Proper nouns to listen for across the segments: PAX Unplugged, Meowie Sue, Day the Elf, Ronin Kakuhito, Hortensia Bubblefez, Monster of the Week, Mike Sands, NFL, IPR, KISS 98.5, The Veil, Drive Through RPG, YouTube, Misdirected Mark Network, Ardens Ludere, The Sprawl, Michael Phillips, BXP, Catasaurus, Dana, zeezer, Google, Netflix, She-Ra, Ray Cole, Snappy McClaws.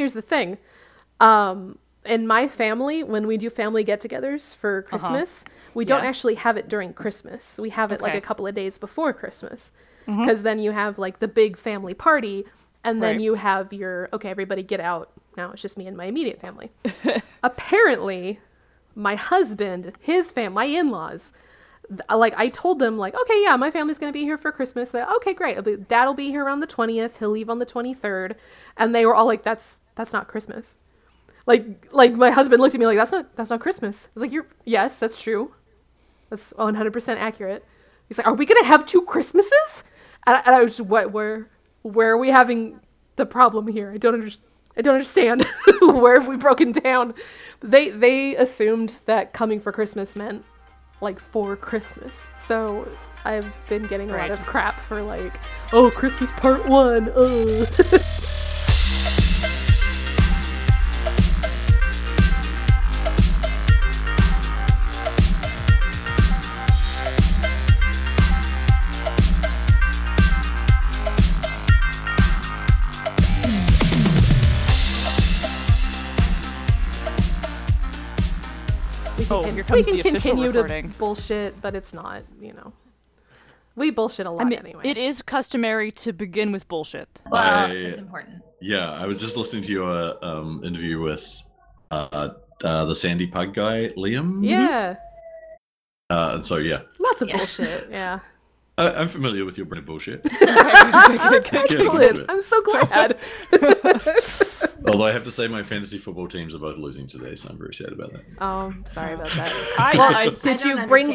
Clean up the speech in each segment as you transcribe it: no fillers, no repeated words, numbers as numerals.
here's the thing. In my family, when we do family get-togethers for Christmas, we don't actually have it during Christmas. We have it like a couple of days before Christmas, because then you have like the big family party, and then you have your, okay, everybody get out. Now it's just me and my immediate family. Apparently, my husband, his family, my in-laws, like I told them, like, okay, yeah, my family's going to be here for Christmas. They're like, okay, great. Dad'll be here on the 20th. He'll leave on the 23rd. And they were all like, that's not Christmas. Like my husband looked at me like, that's not Christmas. I was like, yes, that's true. That's 100% accurate. He's like, are we going to have two Christmases? And I was just, where are we having the problem here? I don't understand. Where have we broken down? They assumed that coming for Christmas meant like for Christmas. So I've been getting a lot of crap for like, oh, Christmas part one. Oh. We can continue to bullshit, but it's not, you know. We bullshit a lot anyway. It is customary to begin with bullshit. Well, it's important. Yeah, I was just listening to your interview with the Sandy Pug guy, Liam. Yeah. And so, yeah. Lots of bullshit, yeah. I'm familiar with your brand of bullshit. That's excellent. I'm so glad. Although I have to say my fantasy football teams are both losing today, so I'm very sad about that. Oh, sorry about that. Did you bring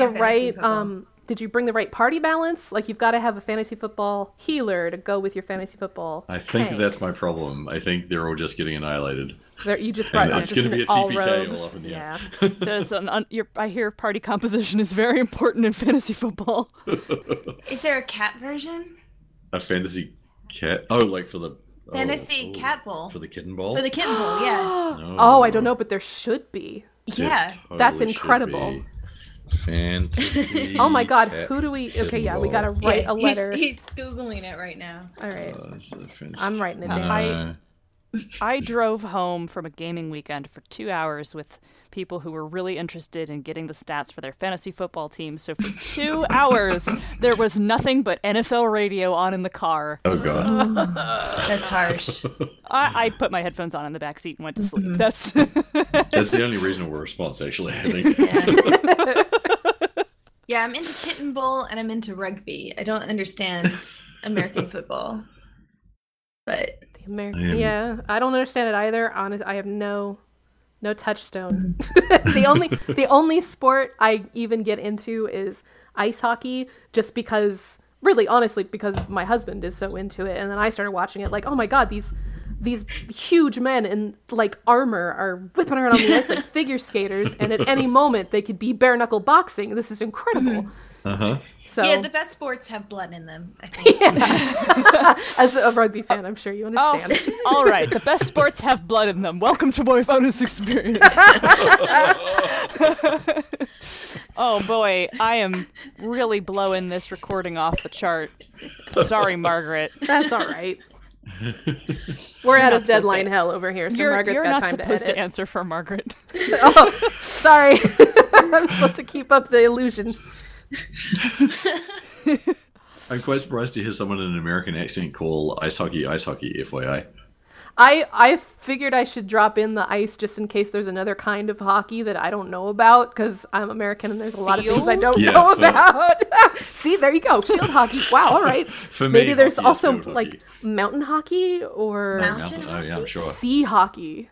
the right party balance? Like, you've got to have a fantasy football healer to go with your fantasy football. I think that's my problem. I think they're all just getting annihilated. You just brought it. It's going to be a TPK all up in the air. Yeah. I hear party composition is very important in fantasy football. Is there a cat version? A fantasy cat? Oh, like for the... Fantasy cat bowl. For the kitten bowl? For the kitten bowl, yeah. No. Oh, I don't know, but there should be. Yeah. Totally. That's incredible. Fantasy. Oh my god, who do we... Okay, yeah, we gotta write a letter. He's Googling it right now. All right. I'm writing it down. I drove home from a gaming weekend for 2 hours with people who were really interested in getting the stats for their fantasy football team. So for 2 hours, there was nothing but NFL radio on in the car. Oh, God. That's harsh. I put my headphones on in the back seat and went to sleep. Mm-hmm. That's the only reasonable response, actually, I think. Yeah, I'm into Kitten Bowl and I'm into rugby. I don't understand American football. But... Yeah, I don't understand it either. Honestly, I have no touchstone. The only sport I even get into is ice hockey, just because, really, honestly, because my husband is so into it, and then I started watching it. Like, oh my god, these huge men in like armor are whipping around on the ice like figure skaters, and at any moment they could be bare knuckle boxing. This is incredible. Uh huh. So. Yeah, the best sports have blood in them, I think. Yeah. As a rugby fan, I'm sure you understand. Oh, all right. The best sports have blood in them. Welcome to my bonus experience. Oh, boy. I am really blowing this recording off the chart. Sorry, Margaret. That's all right. We're out of deadline hell over here, so Margaret's got time to edit. You're not supposed to answer for Margaret. Oh, sorry. I'm supposed to keep up the illusion. I'm quite surprised to hear someone in an American accent call ice hockey, FYI. I figured I should drop in the ice just in case there's another kind of hockey that I don't know about, because I'm American and there's a lot of things I don't know about. See, there you go. Field hockey. Wow, all right. For maybe there's also like mountain hockey or hockey? Oh, yeah, I'm sure. Sea hockey.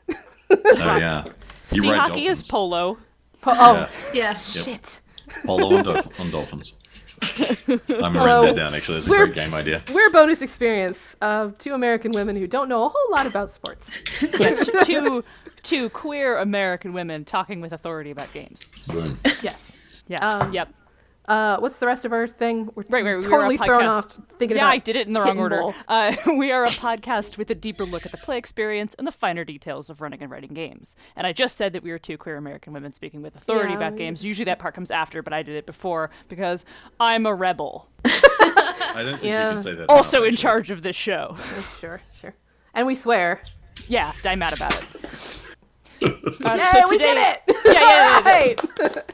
Oh, yeah. Sea hockey dolphins. Is polo. Yeah. Shit. Polo on dolphins. I'm writing that down, actually. That's a great game idea. We're bonus experience of two American women who don't know a whole lot about sports. Yes, two queer American women talking with authority about games. Boom. Yes. Yeah. Yep. What's the rest of our thing? We're right, totally we thrown off thinking about I did it in the wrong order. We are a podcast with a deeper look at the play experience and the finer details of running and writing games. And I just said that we were two queer American women speaking with authority about games. Usually that part comes after, but I did it before because I'm a rebel. I don't think you can say that. Also in charge of this show. Sure. And we swear. Yeah, I'm mad about it. So today, we did it! Yeah.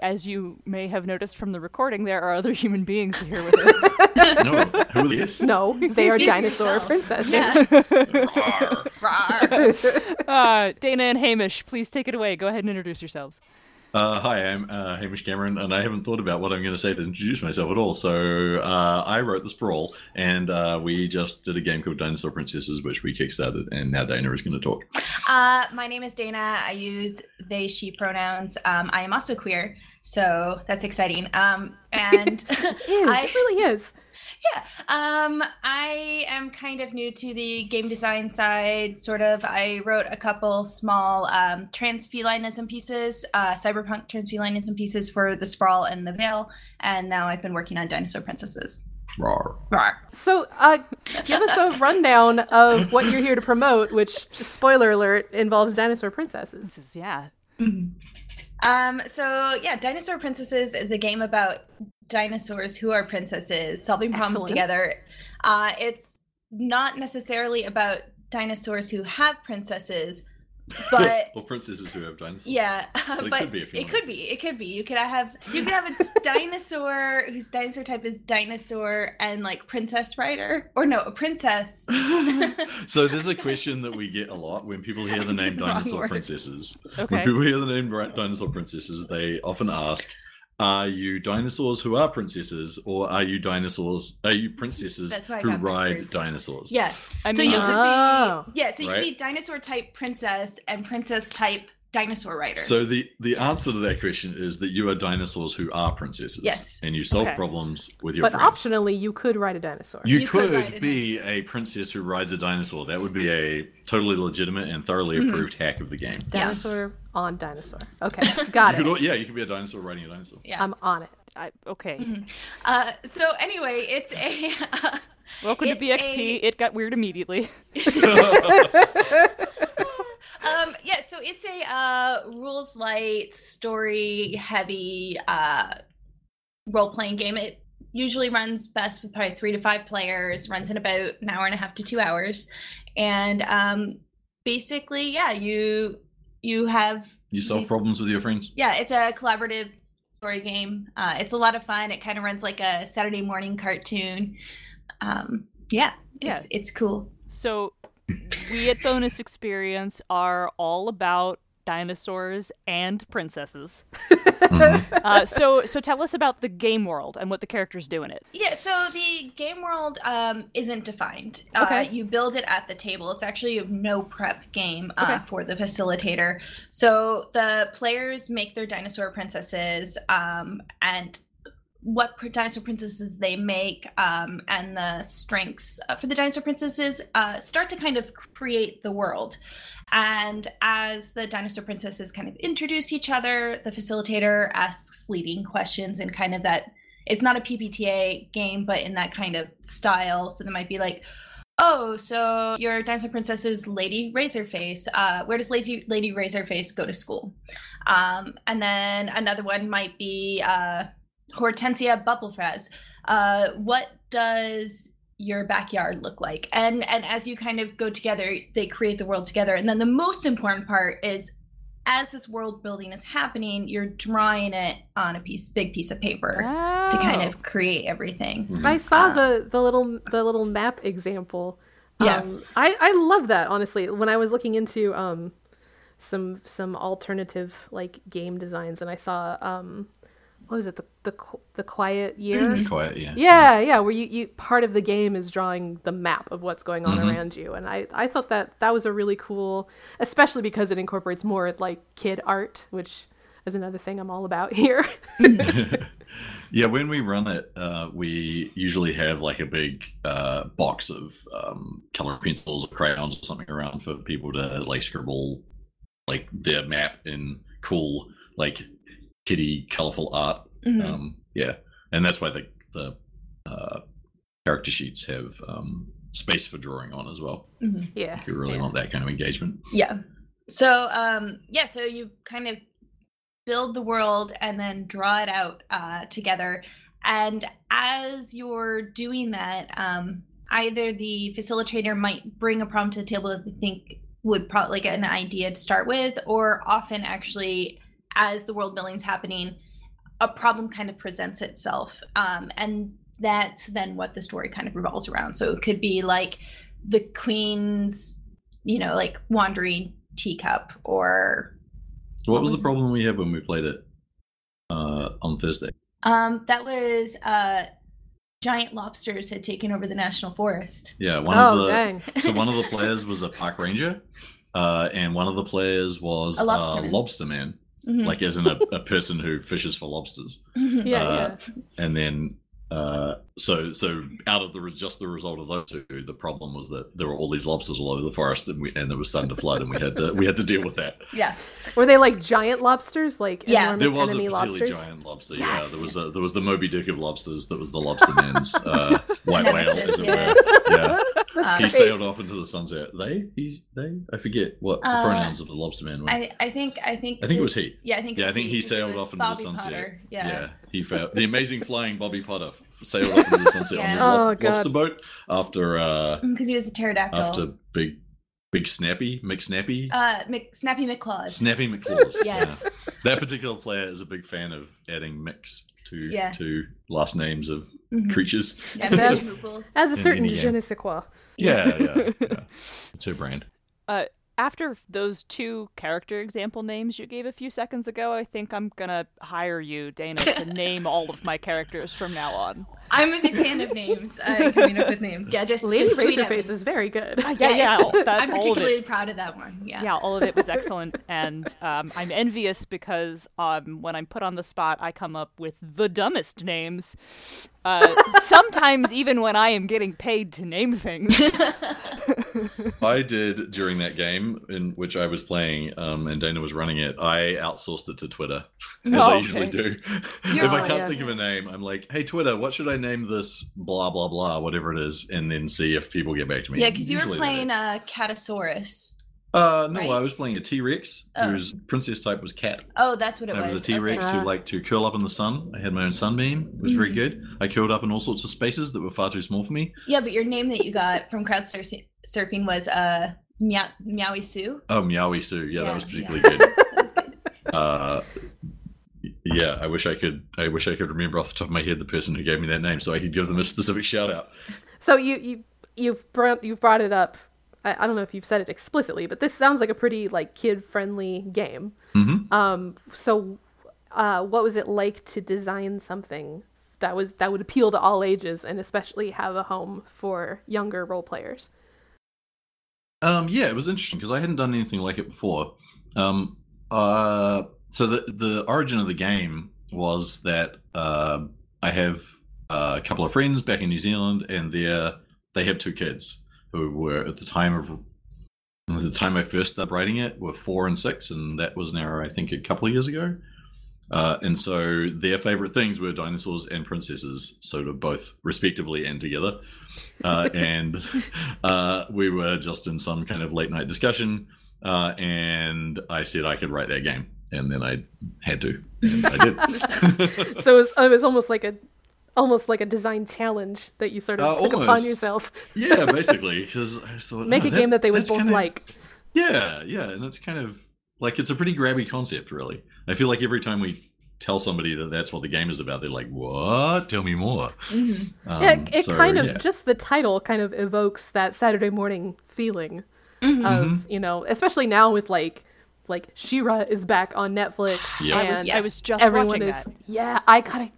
As you may have noticed from the recording, there are other human beings here with us. No, who is? No, they are dinosaur princesses. Yes. Rawr. Rawr. Dana and Hamish, please take it away. Go ahead and introduce yourselves. Hi, I'm Hamish Cameron, and I haven't thought about what I'm going to say to introduce myself at all. So I wrote The Sprawl, and we just did a game called Dinosaur Princesses, which we kickstarted, and now Dana is going to talk. My name is Dana. I use they, she pronouns. I am also queer, so that's exciting. And it really is. Yeah. I am kind of new to the game design side, sort of. I wrote a couple small trans-felinism pieces, cyberpunk trans-felinism pieces for The Sprawl and The Veil, and now I've been working on Dinosaur Princesses. Rawr. Rawr. So give us a rundown of what you're here to promote, which, spoiler alert, involves Dinosaur Princesses. Yeah. Mm-hmm. Dinosaur Princesses is a game about dinosaurs who are princesses solving problems together. It's not necessarily about dinosaurs who have princesses, but or princesses who have dinosaurs. Yeah, but it could be. It could be. You could have a dinosaur whose dinosaur type is dinosaur and like princess rider, or no, a princess. So this is a question that we get a lot when people hear the name Dinosaur Princesses. Okay. When people hear the name Dinosaur Princesses, they often ask, are you dinosaurs who are princesses, or are you princesses who ride dinosaurs? Yeah. I mean, so you could be you could be dinosaur type princess and princess type dinosaur rider. So the answer to that question is that you are dinosaurs who are princesses. Yes. And you solve problems with your friends. But optionally you could ride a dinosaur. You could be a princess who rides a dinosaur. That would be a totally legitimate and thoroughly approved hack of the game. Dinosaur on dinosaur. Okay, got it. You could be a dinosaur riding a dinosaur. Yeah. I'm on it. Okay. Mm-hmm. So anyway, it's a... welcome to BXP. It got weird immediately. So it's a rules light, story heavy role-playing game. It usually runs best with probably 3 to 5 players, runs in about an hour and a half to 2 hours. And basically, you solve problems with your friends. Yeah, it's a collaborative story game. It's a lot of fun. It kind of runs like a Saturday morning cartoon. It's cool. So we at Bonus Experience are all about dinosaurs and princesses. Mm-hmm. So tell us about the game world and what the characters do in it. Yeah, so the game world isn't defined. Okay. You build it at the table. It's actually a no prep game for the facilitator. So the players make their dinosaur princesses and what dinosaur princesses they make and the strengths for the dinosaur princesses start to kind of create the world. And as the dinosaur princesses kind of introduce each other, the facilitator asks leading questions and kind of that, it's not a PPTA game, but in that kind of style. So they might be like, oh, so your dinosaur princess is Lady Razorface. Where does Lady Razorface go to school? And then another one might be... Hortensia Bubblefez, what does your backyard look like? And as you kind of go together, they create the world together. And then the most important part is, as this world building is happening, you're drawing it on a big piece of paper to kind of create everything. Mm-hmm. I saw the little map example. Yeah. I love that, honestly. When I was looking into some alternative like game designs, and I saw what was it? The Quiet Year. Mm-hmm. Quiet Year. Yeah. Where you part of the game is drawing the map of what's going on around you, and I thought that was a really cool, especially because it incorporates more like kid art, which is another thing I'm all about here. Yeah, when we run it, we usually have like a big box of color pencils or crayons or something around for people to like scribble like their map in cool like kitty colorful art. And that's why the character sheets have space for drawing on as well. If you really want that kind of engagement. So you kind of build the world and then draw it out together, and as you're doing that either the facilitator might bring a problem to the table that they think would probably get an idea to start with, or often actually as the world building's happening, a problem kind of presents itself. And that's then what the story kind of revolves around. So it could be like the queen's, you know, like wandering teacup or... What was the problem we had when we played it on Thursday? That was giant lobsters had taken over the national forest. Yeah, one of the players was a park ranger, and one of the players was a lobsterman. Mm-hmm. Like as in a person who fishes for lobsters. Mm-hmm. Yeah. And then so out of the result of those two, the problem was that there were all these lobsters all over the forest, and it was starting to flood, and we had to deal with that. Yeah, were they like giant lobsters? Like yeah, there was a particularly giant lobster. Yes. Yeah, there was the Moby Dick of lobsters. That was the lobsterman's white whale, as it were. Yeah, he sailed off into the sunset. I forget what the pronouns of the lobsterman were. I think it was he. Yeah, I think. Yeah, I think he sailed off into the sunset. Yeah, he failed. The amazing flying Bobby Potter. Sailed off into the sunset on his lobster boat after because he was a pterodactyl after big Snappy McClaws. Yes, yeah. That particular player is a big fan of adding mix to last names of creatures. Yeah, as a certain je ne sais quoi. Yeah. It's her brand. After those two character example names you gave a few seconds ago, I think I'm going to hire you, Dana, to name all of my characters from now on. I'm a big fan of names. Coming up with names. Yeah, just Liam's razor face is very good. I'm particularly proud of that one. Yeah. Yeah, all of it was excellent. And I'm envious because when I'm put on the spot, I come up with the dumbest names. Sometimes even when I am getting paid to name things. I did during that game in which I was playing and Dana was running it, I outsourced it to Twitter, as I usually do. If I can't think of a name, I'm like, hey Twitter, what should I name this blah blah blah, whatever it is, and then see if people get back to me. Yeah, because you were playing Catasaurus. No, right? I was playing a T-Rex whose princess type was cat. Oh, that's what it was. I was a T-Rex who liked to curl up in the sun. I had my own sunbeam. It was very good. I curled up in all sorts of spaces that were far too small for me. Yeah, but your name that you got from crowd surfing was Meowie Sue. Oh, Meowie Sue. Yeah, that was particularly good. That was good. Yeah, I wish I could remember off the top of my head the person who gave me that name so I could give them a specific shout out. So you've brought it up. I don't know if you've said it explicitly, but this sounds like a pretty like kid-friendly game. Mm-hmm. So what was it like to design something that would appeal to all ages and especially have a home for younger role players? Yeah, it was interesting because I hadn't done anything like it before. So the origin of the game was that I have a couple of friends back in New Zealand, and they have two kids who were at the time I first started writing it were 4 and 6, and that was now I think a couple of years ago. And so their favorite things were dinosaurs and princesses, sort of both respectively and together. And we were just in some kind of late night discussion, and I said I could write that game, and then I had to, and I did. So it was almost like a design challenge that you sort of took upon yourself. Yeah, basically, because I just thought make a game that they would both kinda, like. Yeah, and it's kind of like it's a pretty grabby concept, really. I feel like every time we tell somebody that that's what the game is about, they're like, "What? Tell me more." Mm-hmm. Just the title kind of evokes that Saturday morning feeling of especially now with like She-Ra is back on Netflix. Yeah. And I was just watching that. Yeah, I gotta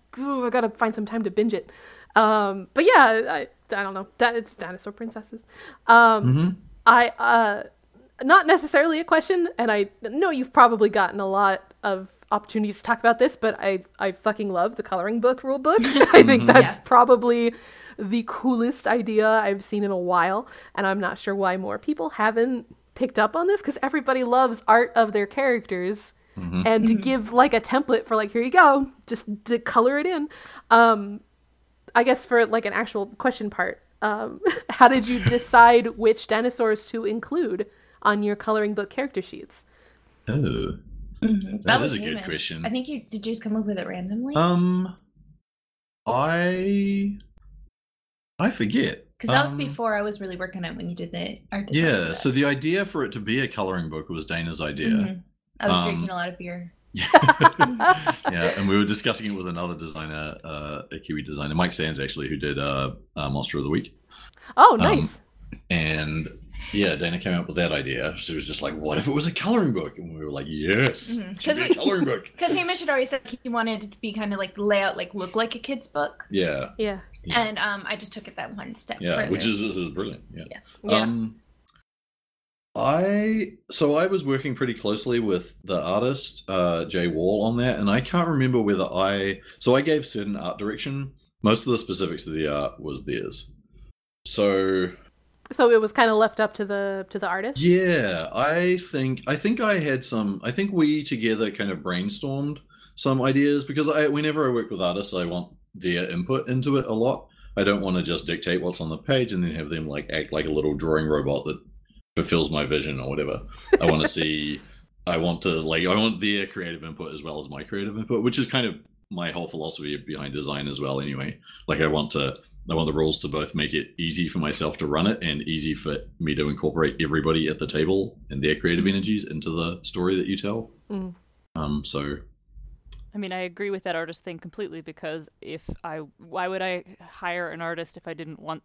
find some time to binge it. But yeah, I don't know. It's Dinosaur Princesses. Not necessarily a question, and I know you've probably gotten a lot of opportunities to talk about this, but I fucking love the coloring book rule book. I think that's probably the coolest idea I've seen in a while, and I'm not sure why more people haven't picked up on this, because everybody loves art of their characters. And to give like a template for like, here you go, just to color it in. I guess for like an actual question part, how did you decide which dinosaurs to include on your coloring book character sheets? Oh, that was a good question. I think did you just come up with it randomly? I forget. Because that was before I was really working on it when you did the art design. Yeah, so the idea for it to be a coloring book was Dana's idea. Mm-hmm. I was drinking a lot of beer. Yeah, and we were discussing it with another designer, a Kiwi designer, Mike Sands, actually, who did Monster of the Week. Oh, nice. And yeah, Dana came up with that idea. She was just like, what if it was a coloring book? And we were like, yes, it should be a coloring book. Because Hamish had always said he wanted it to be kind of like layout, like look like a kid's book. Yeah. Yeah. Yeah. And I just took it that one step further. Which is brilliant. Yeah. Yeah. I was working pretty closely with the artist, Jay Wall, on that, and I can't remember whether I gave certain art direction. Most of the specifics of the art was theirs. So it was kind of left up to the artist? Yeah. I think we together kind of brainstormed some ideas, because whenever I work with artists, I want their input into it a lot. I don't want to just dictate what's on the page and then have them like act like a little drawing robot that fulfills my vision or whatever. I want to see, I want their creative input as well as my creative input, which is kind of my whole philosophy behind design as well anyway. Like I want the rules to both make it easy for myself to run it and easy for me to incorporate everybody at the table and their creative energies into the story that you tell. Mm. I mean, I agree with that artist thing completely, because why would I hire an artist if I didn't want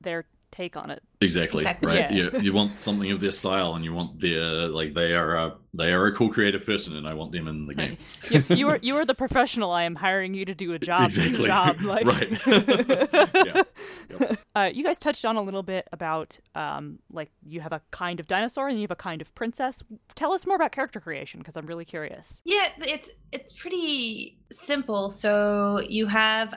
their take on it? Exactly. Right? Yeah. You want something of their style, and you want their they are a cool creative person, and I want them in the game. Right. You are the professional. I am hiring you to do a job. Exactly. Right. Yeah. Yep. You guys touched on a little bit about like you have a kind of dinosaur and you have a kind of princess. Tell us more about character creation, because I'm really curious. Yeah, it's pretty simple. So you have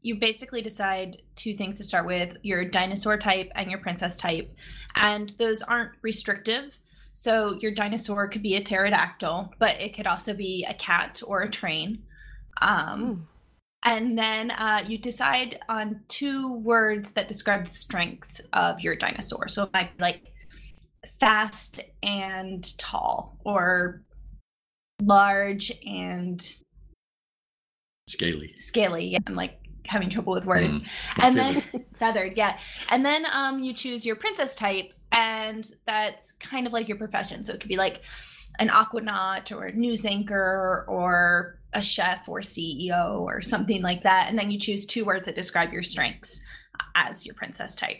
you basically decide two things to start with: your dinosaur type and your princess type, and those aren't restrictive. So your dinosaur could be a pterodactyl, but it could also be a cat or a train. And then you decide on two words that describe the strengths of your dinosaur. So it might be like fast and tall, or large and scaly. Yeah, I'm like having trouble with words. And feathered. Then feathered, yeah. And then you choose your princess type, and that's kind of like your profession. So it could be like an aquanaut or a news anchor or a chef or CEO or something like that. And then you choose two words that describe your strengths as your princess type.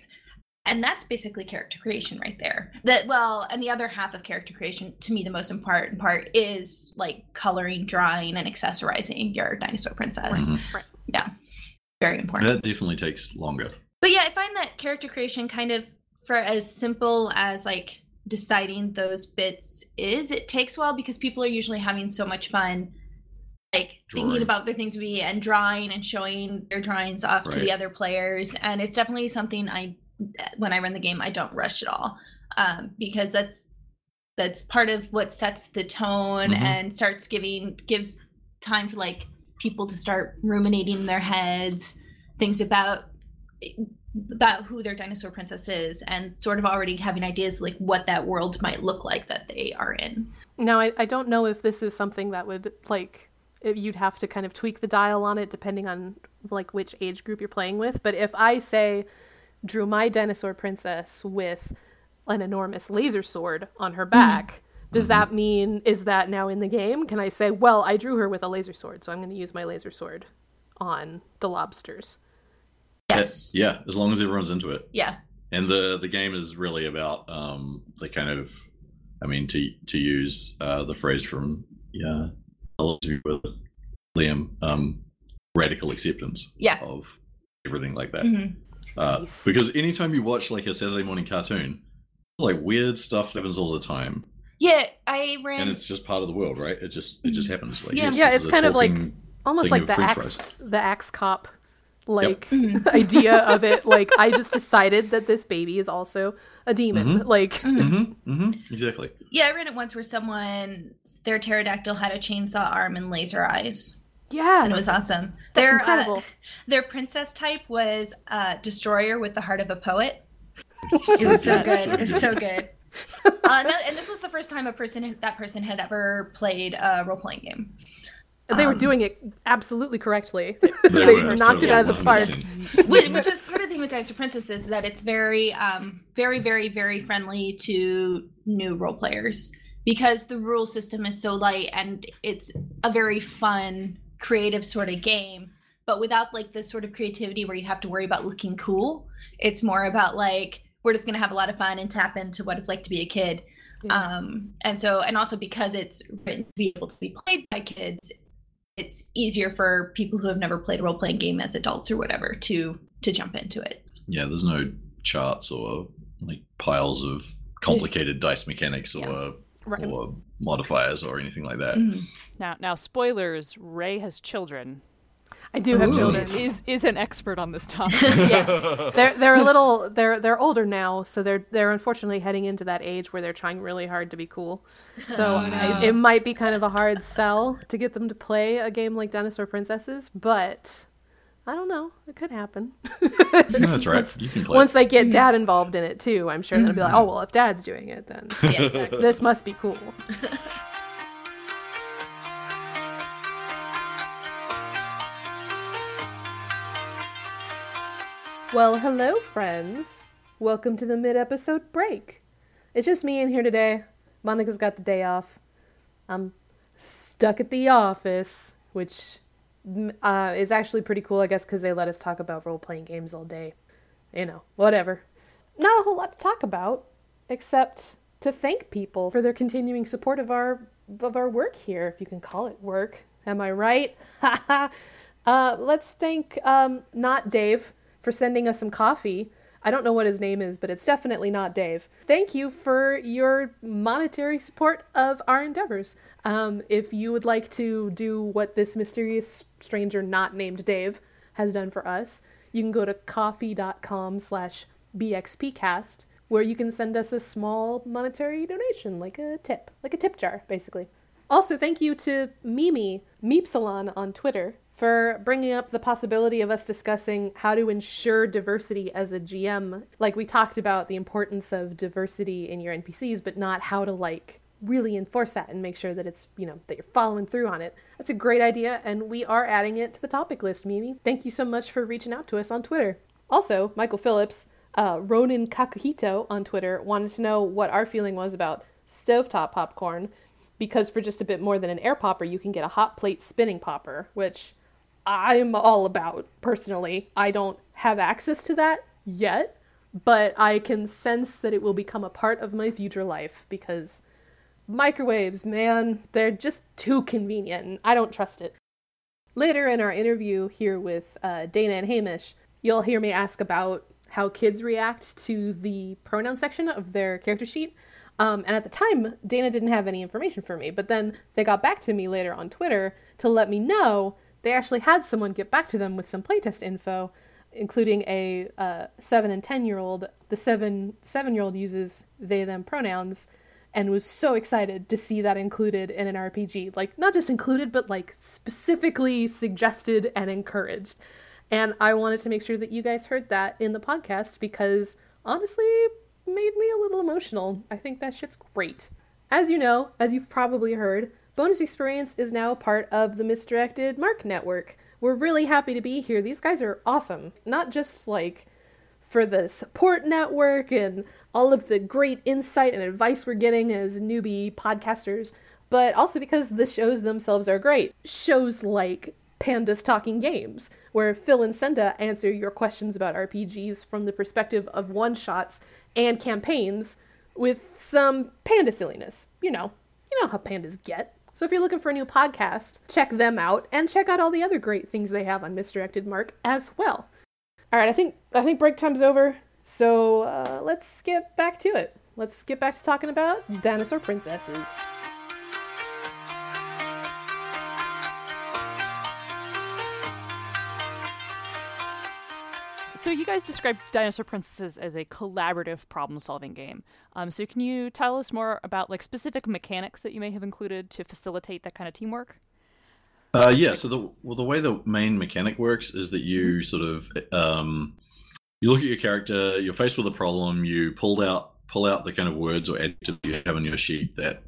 And that's basically character creation right there. And the other half of character creation, to me, the most important part is like coloring, drawing, and accessorizing your dinosaur princess. Mm-hmm. Yeah. Very important. That definitely takes longer. But yeah, I find that character creation, kind of for as simple as like deciding those bits is, it takes a while because people are usually having so much fun like drawing, thinking about their things to be, and drawing and showing their drawings off to the other players. And it's definitely something when I run the game, I don't rush at all, because that's part of what sets the tone, mm-hmm. and gives time for like people to start ruminating in their heads things about who their dinosaur princess is, and sort of already having ideas like what that world might look like that they are in. Now, I don't know if this is something that would like, if you'd have to kind of tweak the dial on it depending on like which age group you're playing with. But if I say drew my dinosaur princess with an enormous laser sword on her back, mm-hmm. does that mean, is that now in the game? Can I say, well, I drew her with a laser sword, so I'm going to use my laser sword on the lobsters? Yes. Yeah, as long as everyone's into it. Yeah. And the game is really about the kind of, I mean, to use the phrase from, yeah, with Liam, radical acceptance of everything like that. Mm-hmm. Nice. Because anytime you watch like a Saturday morning cartoon, like weird stuff happens all the time. Yeah, and it's just part of the world, right? It just happens. Like, it's kind of like almost like the axe cop like idea of it. Like I just decided that this baby is also a demon. Mm-hmm. Like mm-hmm. Mm-hmm. Exactly. Yeah, I read it once where their pterodactyl had a chainsaw arm and laser eyes. Yeah, and it was awesome. That's incredible. Their princess type was destroyer with the heart of a poet. It was so good. It was so good. And this was the first time that person had ever played a role playing game. They were doing it absolutely correctly. They knocked it out of the park. Which is part of the thing with Dinosaur Princesses, is that it's very, very, very, very friendly to new role players, because the rule system is so light and it's a very fun, creative sort of game. But without like this sort of creativity where you have to worry about looking cool, it's more about like, we're just going to have a lot of fun and tap into what it's like to be a kid. Yeah. And so, and also because it's written to be able to be played by kids, it's easier for people who have never played a role-playing game as adults or whatever to jump into it. Yeah, there's no charts or like piles of complicated dice mechanics or modifiers or anything like that. Mm-hmm. Now, spoilers, Ray has children. I do have children. Is an expert on this topic. Yes, they're a little they're older now, so they're unfortunately heading into that age where they're trying really hard to be cool. So it might be kind of a hard sell to get them to play a game like Dinosaur Princesses, but I don't know. It could happen. No, that's right. You can play once they get Dad involved in it too. I'm sure they'll be like, oh well, if Dad's doing it, then this must be cool. Well, hello, friends. Welcome to the mid-episode break. It's just me in here today. Monica's got the day off. I'm stuck at the office, which is actually pretty cool, I guess, because they let us talk about role-playing games all day. You know, whatever. Not a whole lot to talk about, except to thank people for their continuing support of our work here, if you can call it work. Am I right? Let's thank not Dave for sending us some coffee. I don't know what his name is, but it's definitely not Dave. Thank you for your monetary support of our endeavors. If you would like to do what this mysterious stranger not named Dave has done for us, you can go to coffee.com/BXPcast, where you can send us a small monetary donation, like a tip jar, basically. Also, thank you to Mimi, Meepsalon on Twitter, for bringing up the possibility of us discussing how to ensure diversity as a GM. Like, we talked about the importance of diversity in your NPCs, but not how to, like, really enforce that and make sure that it's, you know, that you're following through on it. That's a great idea, and we are adding it to the topic list, Mimi. Thank you so much for reaching out to us on Twitter. Also, Michael Phillips, Ronin Kakuhito on Twitter, wanted to know what our feeling was about stovetop popcorn, because for just a bit more than an air popper, you can get a hot plate spinning popper, which I'm all about, personally. I don't have access to that yet, but I can sense that it will become a part of my future life, because microwaves, man, they're just too convenient, and I don't trust it. Later in our interview here with Dana and Hamish, you'll hear me ask about how kids react to the pronoun section of their character sheet. And at the time, Dana didn't have any information for me, but then they got back to me later on Twitter to let me know they actually had someone get back to them with some playtest info, including a 7 and 10-year-old. The 7-year-old uses they/them pronouns and was so excited to see that included in an RPG. Like, not just included, but like specifically suggested and encouraged. And I wanted to make sure that you guys heard that in the podcast, because honestly, it made me a little emotional. I think that shit's great. As you know, as you've probably heard, Bonus Experience is now a part of the Misdirected Mark Network. We're really happy to be here. These guys are awesome. Not just like for the support network and all of the great insight and advice we're getting as newbie podcasters, but also because the shows themselves are great. Shows like Pandas Talking Games, where Phil and Senda answer your questions about RPGs from the perspective of one-shots and campaigns with some panda silliness. You know how pandas get. So if you're looking for a new podcast, check them out, and check out all the other great things they have on Misdirected Mark as well. All right, I think break time's over, so let's get back to it. Let's get back to talking about Dinosaur Princesses. So you guys described Dinosaur Princesses as a collaborative problem-solving game. So can you tell us more about like specific mechanics that you may have included to facilitate that kind of teamwork? Yeah. So the way the main mechanic works is that you sort of you look at your character, you're faced with a problem, you pull out the kind of words or adjectives you have on your sheet that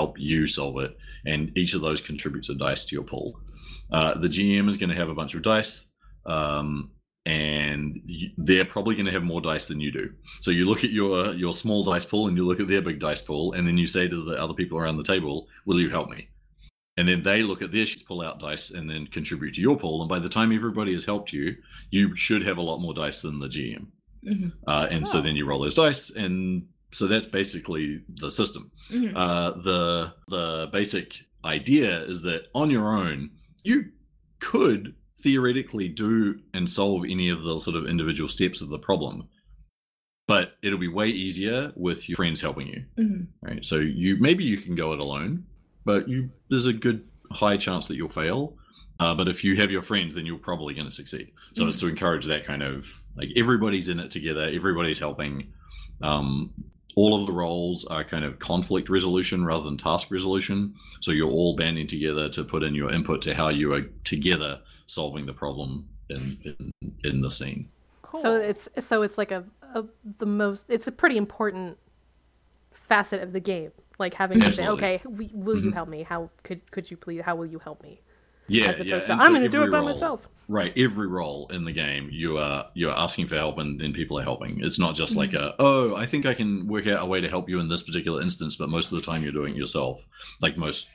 help you solve it. And each of those contributes a dice to your pool. The GM is going to have a bunch of dice, and they're probably going to have more dice than you do. So you look at your small dice pool and you look at their big dice pool, and then you say to the other people around the table, will you help me? And then they look at their sheets, pull out dice, and then contribute to your pool. And by the time everybody has helped you, you should have a lot more dice than the GM. Mm-hmm. So then you roll those dice, and so that's basically the system. Mm-hmm. The basic idea is that on your own, you could theoretically do and solve any of the sort of individual steps of the problem, but it'll be way easier with your friends helping you. Mm-hmm. Right? So maybe you can go it alone, but there's a good high chance that you'll fail. But if you have your friends, then you're probably going to succeed. So mm-hmm. It's to encourage that kind of, like, everybody's in it together, everybody's helping. All of the roles are kind of conflict resolution rather than task resolution. So you're all banding together to put in your input to how you are together solving the problem in the scene. Cool. So it's like it's a pretty important facet of the game, like having to say, okay, will mm-hmm. you help me? How could you please? How will you help me? Yeah, yeah. To, I'm going to do it by myself. Right. Every role in the game, you're asking for help, and then people are helping. It's not just mm-hmm. like I think I can work out a way to help you in this particular instance, but most of the time you're doing it yourself. Like most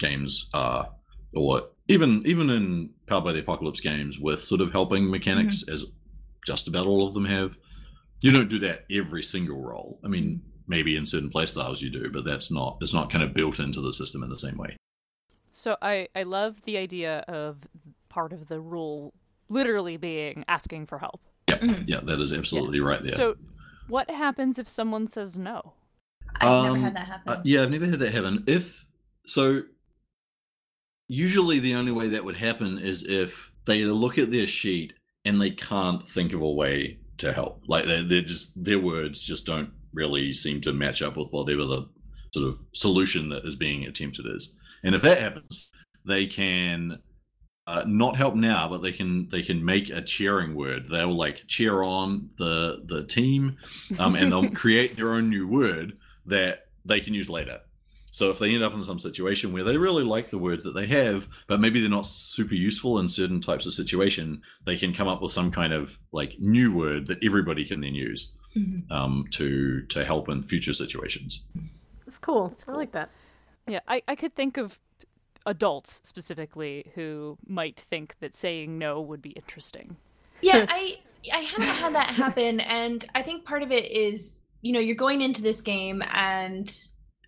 games are, or even in Powered by the Apocalypse games with sort of helping mechanics, mm-hmm. as just about all of them have. You don't do that every single role. I mean, maybe in certain playstyles you do, but it's not kind of built into the system in the same way. So I love the idea of part of the rule literally being asking for help. Yeah, mm-hmm. yeah, that is absolutely right there. So what happens if someone says no? I've never had that happen. I've never had that happen. Usually the only way that would happen is if they look at their sheet and they can't think of a way to help. Like their words just don't really seem to match up with whatever the sort of solution that is being attempted is. And if that happens, they can not help now, but they can make a cheering word. They'll like cheer on the team, and they'll create their own new word that they can use later. So if they end up in some situation where they really like the words that they have, but maybe they're not super useful in certain types of situation, they can come up with some kind of like new word that everybody can then use mm-hmm. to help in future situations. That's cool. I like that. Yeah, I could think of adults specifically who might think that saying no would be interesting. Yeah, I haven't had that happen, and I think part of it is, you're going into this game and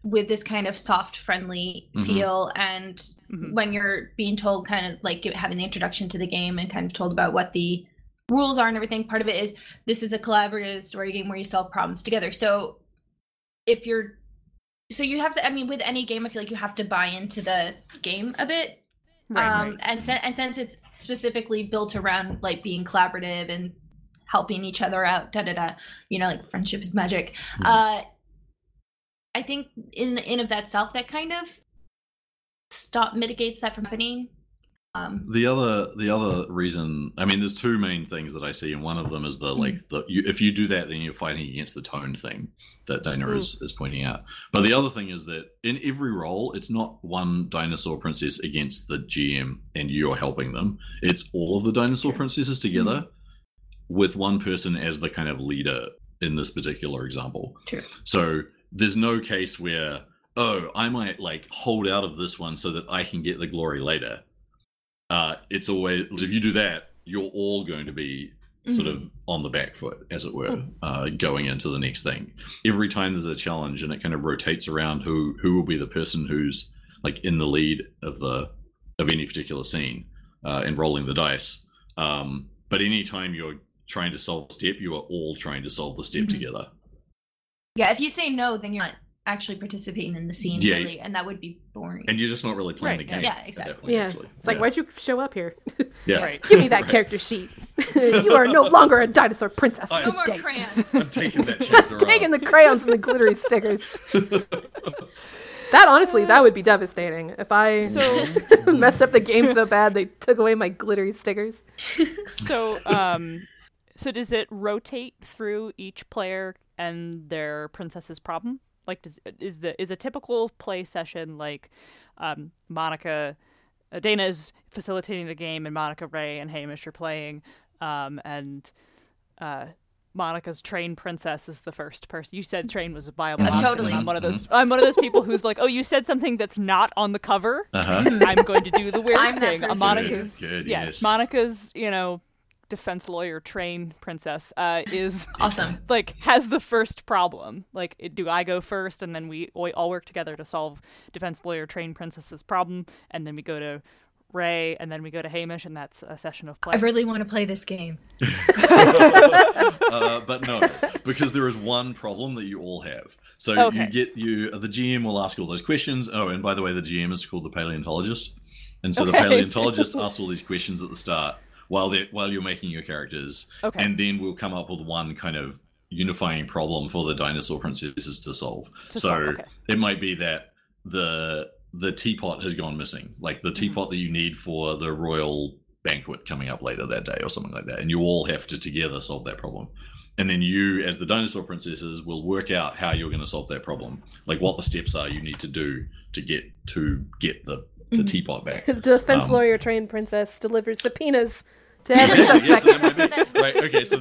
with this kind of soft, friendly mm-hmm. feel, and mm-hmm. when you're being told, kind of like having the introduction to the game and kind of told about what the rules are and everything, part of it is this is a collaborative story game where you solve problems together. So if you're you have to, with any game, I feel like you have to buy into the game a bit. Right. And since it's specifically built around, like, being collaborative and helping each other out, like, friendship is magic. Mm-hmm. I think in of that itself, that kind of mitigates that from happening. The other reason, there's two main things that I see, and one of them is if you do that, then you're fighting against the tone thing that Dana is pointing out. But the other thing is that in every role, it's not one dinosaur princess against the GM and you're helping them. It's all of the dinosaur princesses together mm-hmm. with one person as the kind of leader in this particular example. True. So there's no case where, I might like hold out of this one so that I can get the glory later. It's always, if you do that, you're all going to be sort of on the back foot, as it were, going into the next thing. Every time there's a challenge, and it kind of rotates around who will be the person who's like in the lead of any particular scene and rolling the dice. But anytime you're trying to solve a step, you are all trying to solve the step mm-hmm. together. Yeah, if you say no, then you're not actually participating in the scene, really, and that would be boring. And you're just not really playing the game. Yeah, exactly. At that point, actually. It's like, why'd you show up here? Yeah. Right. Give me that character sheet. You are no longer a dinosaur princess. No more crayons. I'm taking that chance around. Taking the crayons and the glittery stickers. That, honestly, that would be devastating. If I messed up the game so bad they took away my glittery stickers. So does it rotate through each player and their princess's problem? Like, is a typical play session like Dana is facilitating the game, and Monica, Ray, and Hamish are playing, and Monica's train princess is the first person. You said train was a viable option. Totally. I'm one of those. I'm one of those people who's like, oh, you said something that's not on the cover. Uh-huh. I'm going to do the weird thing. Monica's yes, Monica's defense lawyer train princess is awesome. Like, has the first problem. Like, do I go first, and then we all work together to solve defense lawyer train princess's problem, and then we go to Ray, and then we go to Hamish, and that's a session of play. I really want to play this game. But no, because there is one problem that you all have. So okay. The GM will ask all those questions. Oh, and by the way, the GM is called the paleontologist, and so the paleontologist asks all these questions at the start while you're making your characters, and then we'll come up with one kind of unifying problem for the dinosaur princesses to solve. It might be that the teapot has gone missing, like the teapot that you need for the royal banquet coming up later that day or something like that. And you all have to together solve that problem. And then you, as the dinosaur princesses, will work out how you're going to solve that problem, like what the steps are you need to do to get the teapot back. The defense lawyer trained princess delivers subpoenas to every suspect. So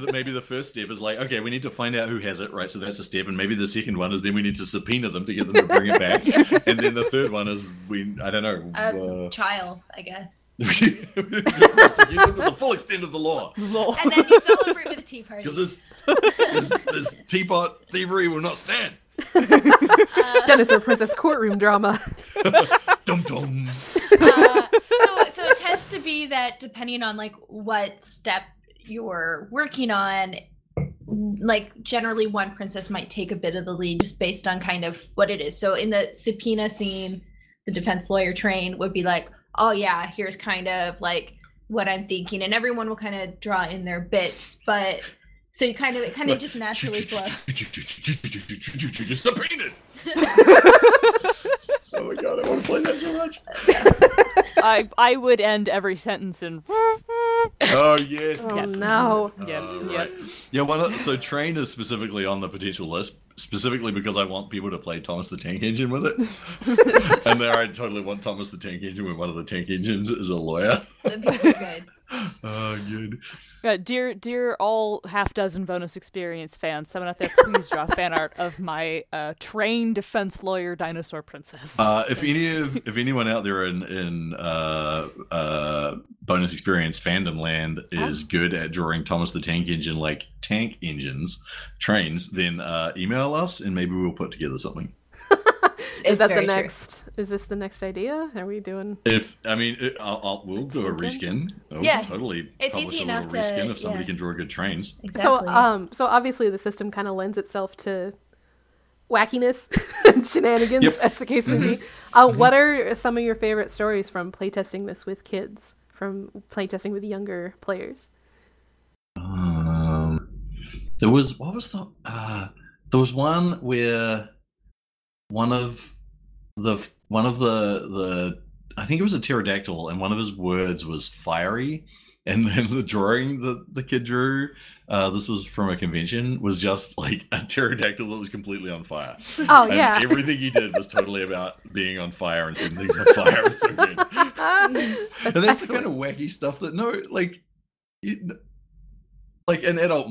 that maybe the first step is like, okay, we need to find out who has it, right? So that's a step, and maybe the second one is then we need to subpoena them to get them to bring it back. Yeah. And then the third one is trial, I guess. Prosecute them to the full extent of the law. And then you celebrate with a tea party. Because this teapot thievery will not stand. Dinosaur Princess courtroom drama. Dum dum. So it tends to be that depending on like what step you're working on, like generally one princess might take a bit of the lead just based on kind of what it is. So in the subpoena scene, the defense lawyer train would be like, oh yeah, here's kind of like what I'm thinking, and everyone will kind of draw in their bits, but so you it just naturally flows. Just subpoenaed. Oh my god, I want to play that so much. I would end every sentence in. Oh yes. Oh yes. No. Right. Yeah. So train is specifically on the potential list, specifically because I want people to play Thomas the Tank Engine with it, and there I totally want Thomas the Tank Engine when one of the tank engines is a lawyer. That'd be so good. Oh, good. Dear all half dozen bonus experience fans, someone out there, please draw fan art of my trained defense lawyer dinosaur princess. If anyone out there in bonus experience fandom land is good at drawing Thomas the Tank Engine, like tank engines, trains, then email us and maybe we'll put together something. Is this the next idea? Are we doing? We'll do a reskin. Oh, yeah, totally. It's publish easy a little reskin if somebody can draw good trains. Exactly. So obviously the system kind of lends itself to wackiness and shenanigans, as the case may be. What are some of your favorite stories from playtesting this with kids? From playtesting with younger players? There was one where. One of the I think it was a pterodactyl, and one of his words was fiery, and then the drawing that the kid drew, this was from a convention, was just like a pterodactyl that was completely on fire. Oh, and everything he did was totally about being on fire and setting things on fire. It was so good. And that's the kind of wacky stuff that like an adult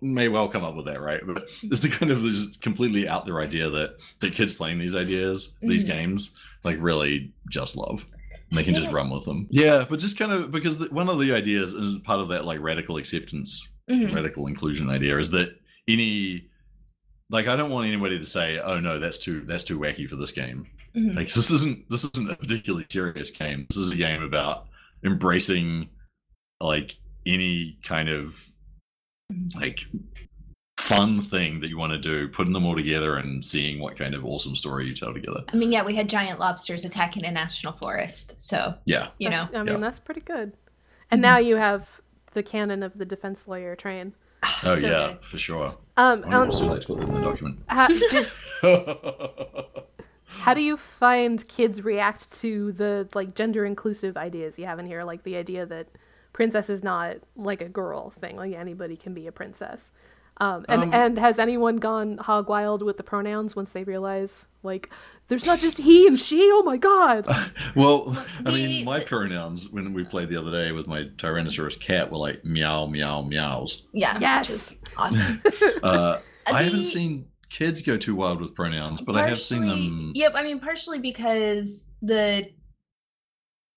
may well come up with that, right? But it's the kind of this completely out there idea that kids playing these ideas, these games, like really just love. And they can just run with them. Yeah, but just kind of because one of the ideas is part of that like radical acceptance, radical inclusion idea is that I don't want anybody to say, oh no, that's too wacky for this game. Like this isn't a particularly serious game. This is a game about embracing like any kind of like fun thing that you want to do, putting them all together and seeing what kind of awesome story you tell together. I mean, yeah, we had giant lobsters attacking a national forest, so yeah, that's pretty good. And now you have the canon of the defense lawyer train. Oh, so yeah, good. For sure. I also like to put them in the document. How do you find kids react to the like gender inclusive ideas you have in here, like the idea that princess is not like a girl thing, like anybody can be a princess? And has anyone gone hog wild with the pronouns once they realize, like, there's not just he and she? Oh my God. Well, I mean, my pronouns when we played the other day with my Tyrannosaurus cat were like meow, meow, meows. Yeah. Yes. Which is awesome. I haven't seen kids go too wild with pronouns, but I have seen them. Yep. Yeah, I mean, partially because the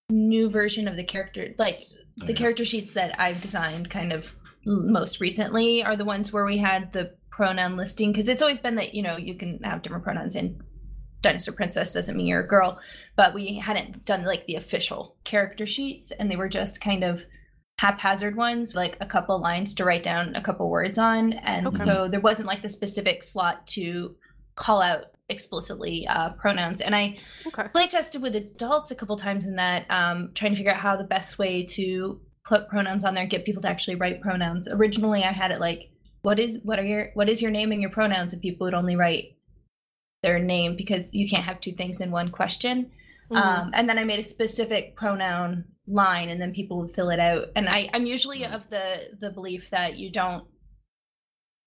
new version of the character, like the character sheets that I've designed kind of most recently are the ones where we had the pronoun listing, because it's always been that, you know, you can have different pronouns in Dinosaur Princess, doesn't mean you're a girl, but we hadn't done like the official character sheets, and they were just kind of haphazard ones, like a couple lines to write down a couple words on, and so there wasn't like the specific slot to call out explicitly pronouns, and I play tested with adults a couple times in that, trying to figure out how the best way to put pronouns on there, get people to actually write pronouns. Originally I had it like, what is your name and your pronouns, and people would only write their name because you can't have two things in one question. And then I made a specific pronoun line, and then people would fill it out. And I'm usually of the belief that you don't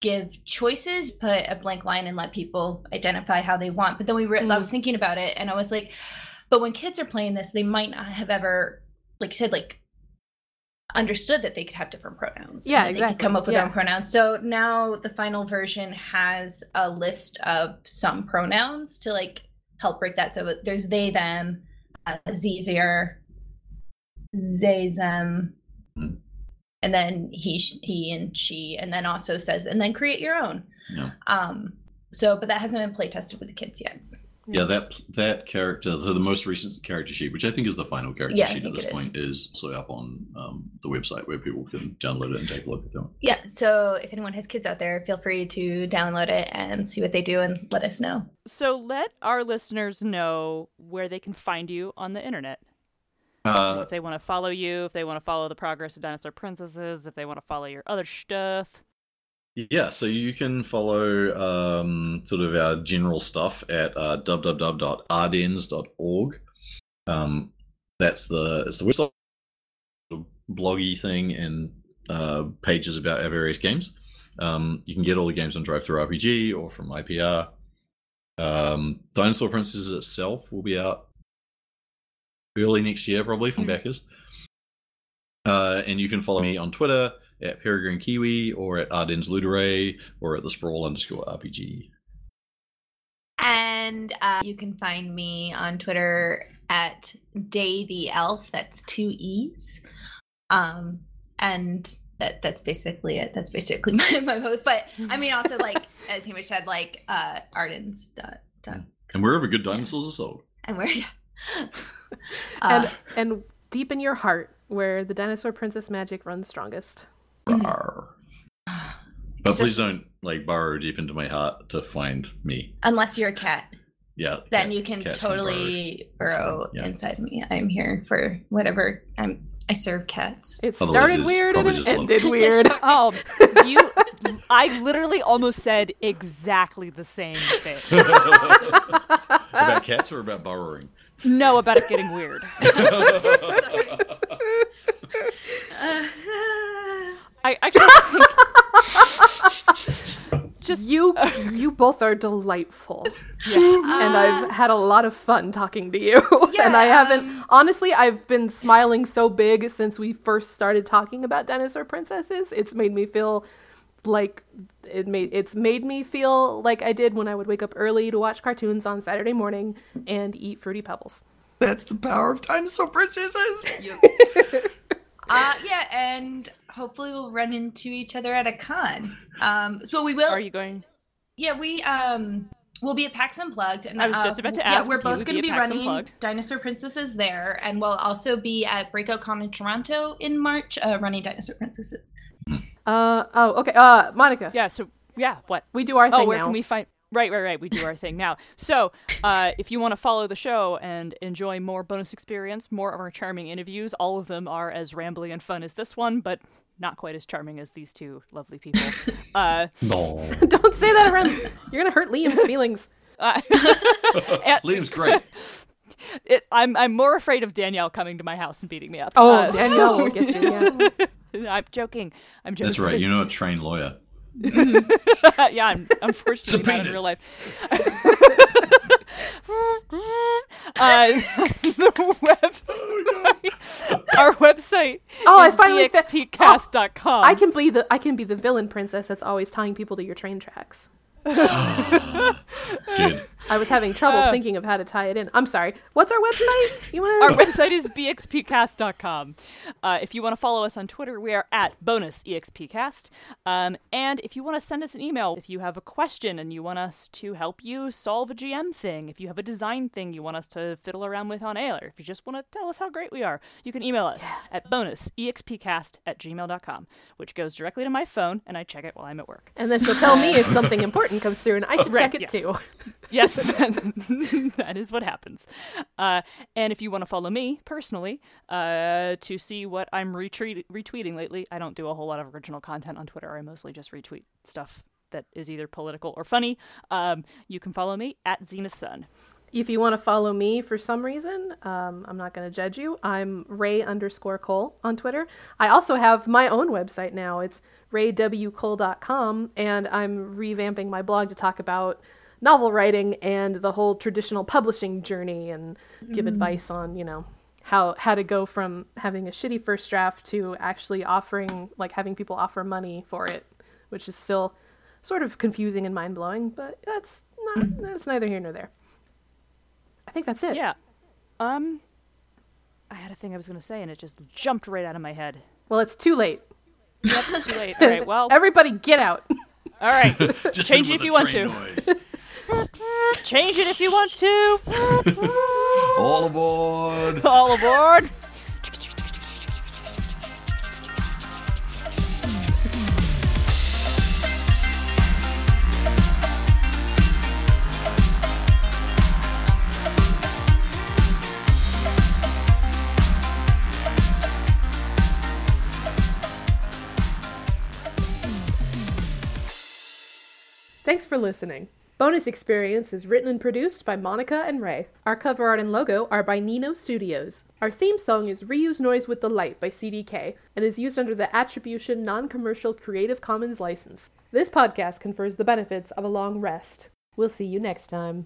give choices, put a blank line and let people identify how they want. But then I was thinking about it, and I was like, but when kids are playing this, they might not have ever, like you said, like understood that they could have different pronouns. Yeah, exactly. They could come up with their own pronouns. So now the final version has a list of some pronouns to like help break that. So there's they, them, zeezer, they, them, and then he and she, and then also says, and then create your own. Yeah. But that hasn't been play tested with the kids yet. Yeah, that character, so the most recent character sheet, which I think is the final character sheet at this point, is also up on the website where people can download it and take a look at them. Yeah, so if anyone has kids out there, feel free to download it and see what they do and let us know. So let our listeners know where they can find you on the internet. If they want to follow you, if they want to follow the progress of Dinosaur Princesses, if they want to follow your other stuff. Yeah, so you can follow sort of our general stuff at www.ardens.org. It's the website, the bloggy thing, and pages about our various games. You can get all the games on Drive Through RPG or from IPR. Dinosaur Princesses itself will be out early next year, probably, from backers. And you can follow me on Twitter at Peregrine Kiwi, or at Ardens Ludere, or at the Sprawl _RPG. And you can find me on Twitter at Day the Elf. That's 2 E's. And that's basically it. That's basically my post. But I mean, also like as Hamish said, like Ardens . And wherever good dinosaurs are sold. And where, and deep in your heart, where the Dinosaur Princess magic runs strongest. But please don't like burrow deep into my heart to find me. Unless you're a cat. Yeah. Then you can totally burrow inside me. I'm here for whatever. I serve cats. It started weird and it ended weird. Oh, I literally almost said exactly the same thing. About cats or about burrowing? No, about it getting weird. I actually think just you both are delightful, and I've had a lot of fun talking to you. Yeah, and I haven't, honestly, I've been smiling so big since we first started talking about Dinosaur Princesses. It's made me feel like it's made me feel like I did when I would wake up early to watch cartoons on Saturday morning and eat Fruity Pebbles. That's the power of Dinosaur Princesses. Yeah, and hopefully we'll run into each other at a con. So we will. Are you going? Yeah, we we'll be at PAX Unplugged. And I was just about to ask. Yeah, we're both going to be running Unplugged. Dinosaur Princesses there, and we'll also be at Breakout Con in Toronto in March, running Dinosaur Princesses. Monica. Yeah. So yeah, what we do our thing. Oh, where now. Can we find? Right. We do our thing now. So if you want to follow the show and enjoy more bonus experience, more of our charming interviews, all of them are as rambly and fun as this one, but not quite as charming as these two lovely people. No. Don't say that around. You're going to hurt Liam's feelings. Liam's great. I'm more afraid of Danielle coming to my house and beating me up. Oh, Danielle will get you. Yeah. I'm joking. That's right. You're not a trained lawyer. Mm-hmm. Yeah, unfortunately not in real life. The website, our website is BXPcast.com. I can be the villain princess that's always tying people to your train tracks. Good. I was having trouble thinking of how to tie it in. I'm sorry. What's our website? Our website is bxpcast.com. If you want to follow us on Twitter, we are at bonusexpcast. And if you want to send us an email, if you have a question and you want us to help you solve a GM thing, if you have a design thing you want us to fiddle around with on air, if you just want to tell us how great we are, you can email us at bonusexpcast@gmail.com, which goes directly to my phone, and I check it while I'm at work. And then she'll tell me if something important comes through, and I should check it too. Yes, that is what happens. And if you want to follow me personally to see what I'm retweeting lately, I don't do a whole lot of original content on Twitter. I mostly just retweet stuff that is either political or funny. You can follow me at Zenith Sun. If you want to follow me for some reason, I'm not going to judge you. I'm Ray_Cole on Twitter. I also have my own website now. It's raywcole.com, and I'm revamping my blog to talk about novel writing and the whole traditional publishing journey and give advice on, how to go from having a shitty first draft to actually having people offer money for it, which is still sort of confusing and mind-blowing, but that's neither here nor there. I think that's it. Yeah. I had a thing I was going to say, and it just jumped right out of my head. Well, it's too late. Yep, it's too late. All right, well. Everybody get out. All right. Just change it if you want to. Change it if you want to. All aboard. All aboard. Thanks for listening. Bonus Experience is written and produced by Monica and Ray. Our cover art and logo are by Nino Studios. Our theme song is Reuse Noise with the Light by CDK and is used under the Attribution Non-Commercial Creative Commons license. This podcast confers the benefits of a long rest. We'll see you next time.